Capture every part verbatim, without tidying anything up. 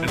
and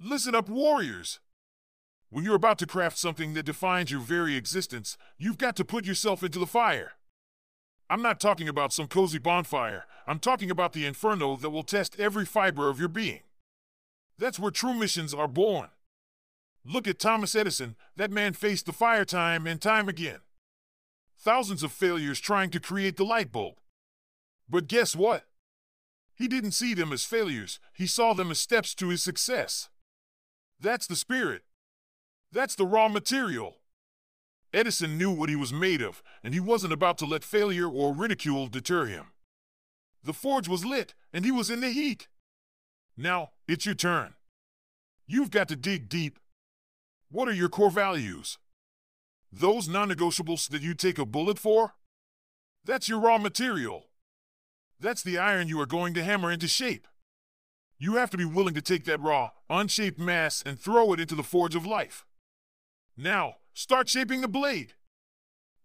Listen up, warriors. When you're about to craft something that defines your very existence, you've got to put yourself into the fire. I'm not talking about some cozy bonfire. I'm talking about the inferno that will test every fiber of your being. That's where true missions are born. Look at Thomas Edison. That man faced the fire time and time again. Thousands of failures trying to create the light bulb. But guess what? He didn't see them as failures. He saw them as steps to his success. That's the spirit. That's the raw material. Edison knew what he was made of, and he wasn't about to let failure or ridicule deter him. The forge was lit, and he was in the heat. Now, it's your turn. You've got to dig deep. What are your core values? Those non-negotiables that you take a bullet for? That's your raw material. That's the iron you are going to hammer into shape. You have to be willing to take that raw, unshaped mass and throw it into the forge of life. Now, start shaping the blade.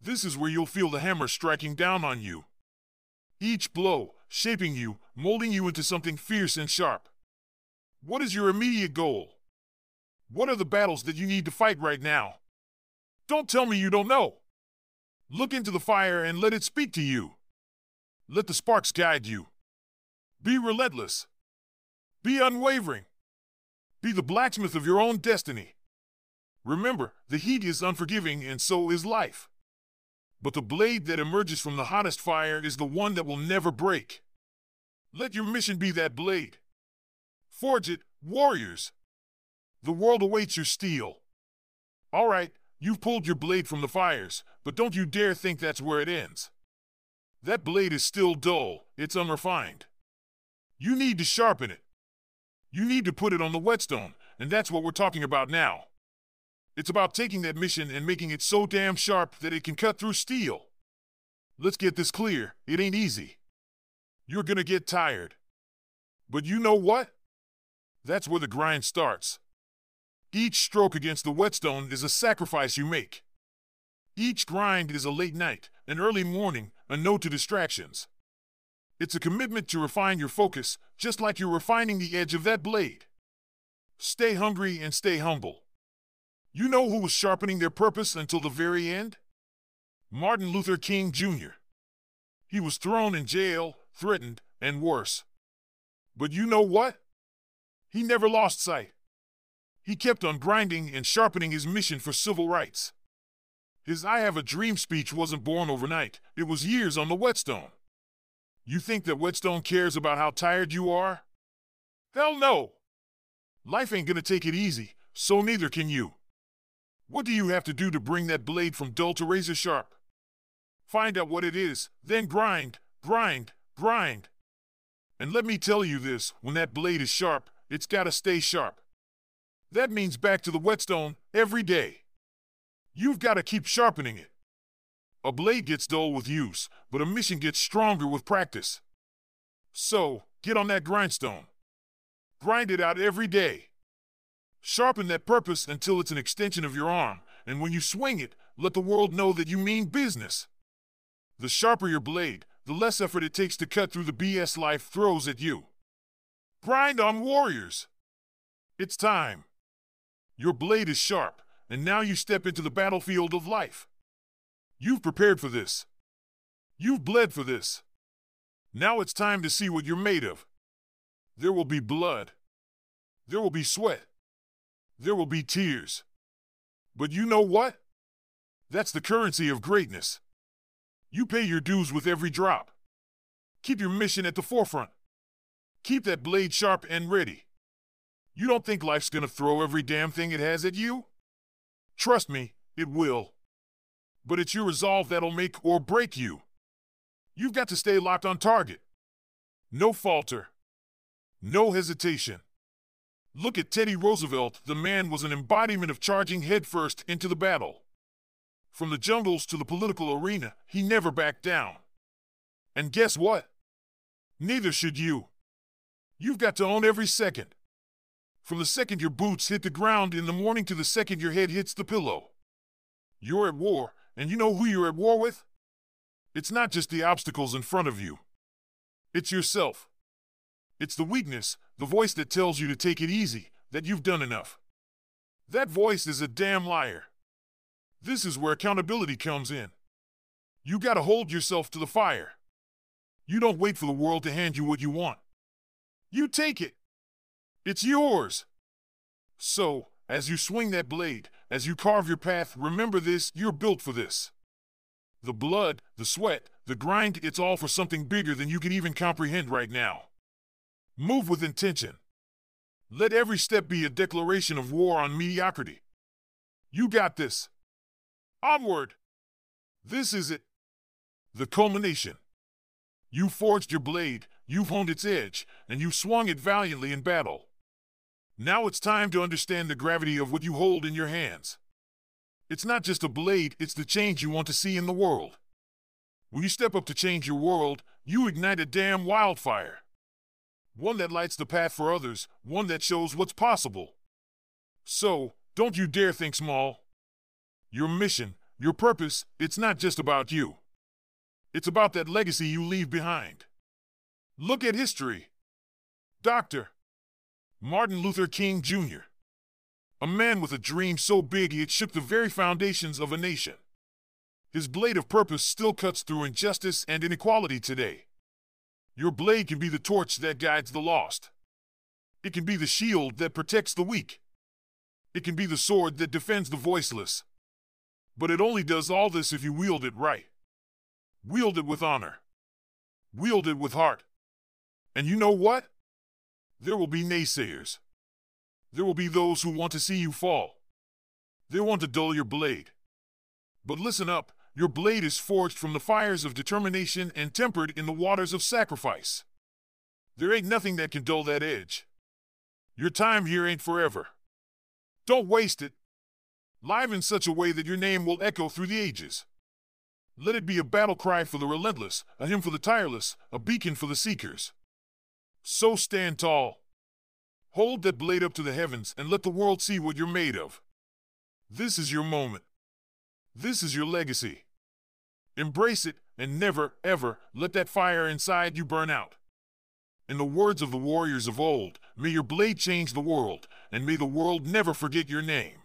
This is where you'll feel the hammer striking down on you. Each blow, shaping you, molding you into something fierce and sharp. What is your immediate goal? What are the battles that you need to fight right now? Don't tell me you don't know. Look into the fire and let it speak to you. Let the sparks guide you. Be relentless. Be unwavering. Be the blacksmith of your own destiny. Remember, the heat is unforgiving and so is life. But the blade that emerges from the hottest fire is the one that will never break. Let your mission be that blade. Forge it, warriors. The world awaits your steel. All right, you've pulled your blade from the fires, but don't you dare think that's where it ends. That blade is still dull, it's unrefined. You need to sharpen it. You need to put it on the whetstone, and that's what we're talking about now. It's about taking that mission and making it so damn sharp that it can cut through steel. Let's get this clear, it ain't easy. You're gonna get tired. But you know what? That's where the grind starts. Each stroke against the whetstone is a sacrifice you make. Each grind is a late night, an early morning, a no to distractions. It's a commitment to refine your focus, just like you're refining the edge of that blade. Stay hungry and stay humble. You know who was sharpening their purpose until the very end? Martin Luther King Junior He was thrown in jail, threatened, and worse. But you know what? He never lost sight. He kept on grinding and sharpening his mission for civil rights. His I Have a Dream speech wasn't born overnight. It was years on the whetstone. You think that whetstone cares about how tired you are? Hell no! Life ain't gonna take it easy, so neither can you. What do you have to do to bring that blade from dull to razor sharp? Find out what it is, then grind, grind, grind. And let me tell you this, when that blade is sharp, it's gotta stay sharp. That means back to the whetstone every day. You've gotta keep sharpening it. A blade gets dull with use, but a mission gets stronger with practice. So, get on that grindstone. Grind it out every day. Sharpen that purpose until it's an extension of your arm, and when you swing it, let the world know that you mean business. The sharper your blade, the less effort it takes to cut through the B S life throws at you. Grind on, warriors! It's time. Your blade is sharp, and now you step into the battlefield of life. You've prepared for this. You've bled for this. Now it's time to see what you're made of. There will be blood. There will be sweat. There will be tears. But you know what? That's the currency of greatness. You pay your dues with every drop. Keep your mission at the forefront. Keep that blade sharp and ready. You don't think life's gonna throw every damn thing it has at you? Trust me, it will. But it's your resolve that'll make or break you. You've got to stay locked on target. No falter. No hesitation. Look at Teddy Roosevelt. The man was an embodiment of charging headfirst into the battle. From the jungles to the political arena, he never backed down. And guess what? Neither should you. You've got to own every second. From the second your boots hit the ground in the morning to the second your head hits the pillow. You're at war, and you know who you're at war with? It's not just the obstacles in front of you. It's yourself. It's the weakness, the voice that tells you to take it easy, that you've done enough. That voice is a damn liar. This is where accountability comes in. You gotta hold yourself to the fire. You don't wait for the world to hand you what you want. You take it. It's yours. So, as you swing that blade, as you carve your path, remember this, you're built for this. The blood, the sweat, the grind, it's all for something bigger than you can even comprehend right now. Move with intention. Let every step be a declaration of war on mediocrity. You got this. Onward. This is it. The culmination. You forged your blade, you've honed its edge, and you swung it valiantly in battle. Now it's time to understand the gravity of what you hold in your hands. It's not just a blade, it's the change you want to see in the world. When you step up to change your world, you ignite a damn wildfire. One that lights the path for others, one that shows what's possible. So, don't you dare think small. Your mission, your purpose, it's not just about you. It's about that legacy you leave behind. Look at history. Doctor Martin Luther King Junior A man with a dream so big it shook the very foundations of a nation. His blade of purpose still cuts through injustice and inequality today. Your blade can be the torch that guides the lost. It can be the shield that protects the weak. It can be the sword that defends the voiceless. But it only does all this if you wield it right. Wield it with honor. Wield it with heart. And you know what? There will be naysayers. There will be those who want to see you fall. They want to dull your blade. But listen up. Your blade is forged from the fires of determination and tempered in the waters of sacrifice. There ain't nothing that can dull that edge. Your time here ain't forever. Don't waste it. Live in such a way that your name will echo through the ages. Let it be a battle cry for the relentless, a hymn for the tireless, a beacon for the seekers. So stand tall. Hold that blade up to the heavens and let the world see what you're made of. This is your moment. This is your legacy. Embrace it and never, ever let that fire inside you burn out. In the words of the warriors of old, may your blade change the world, and may the world never forget your name.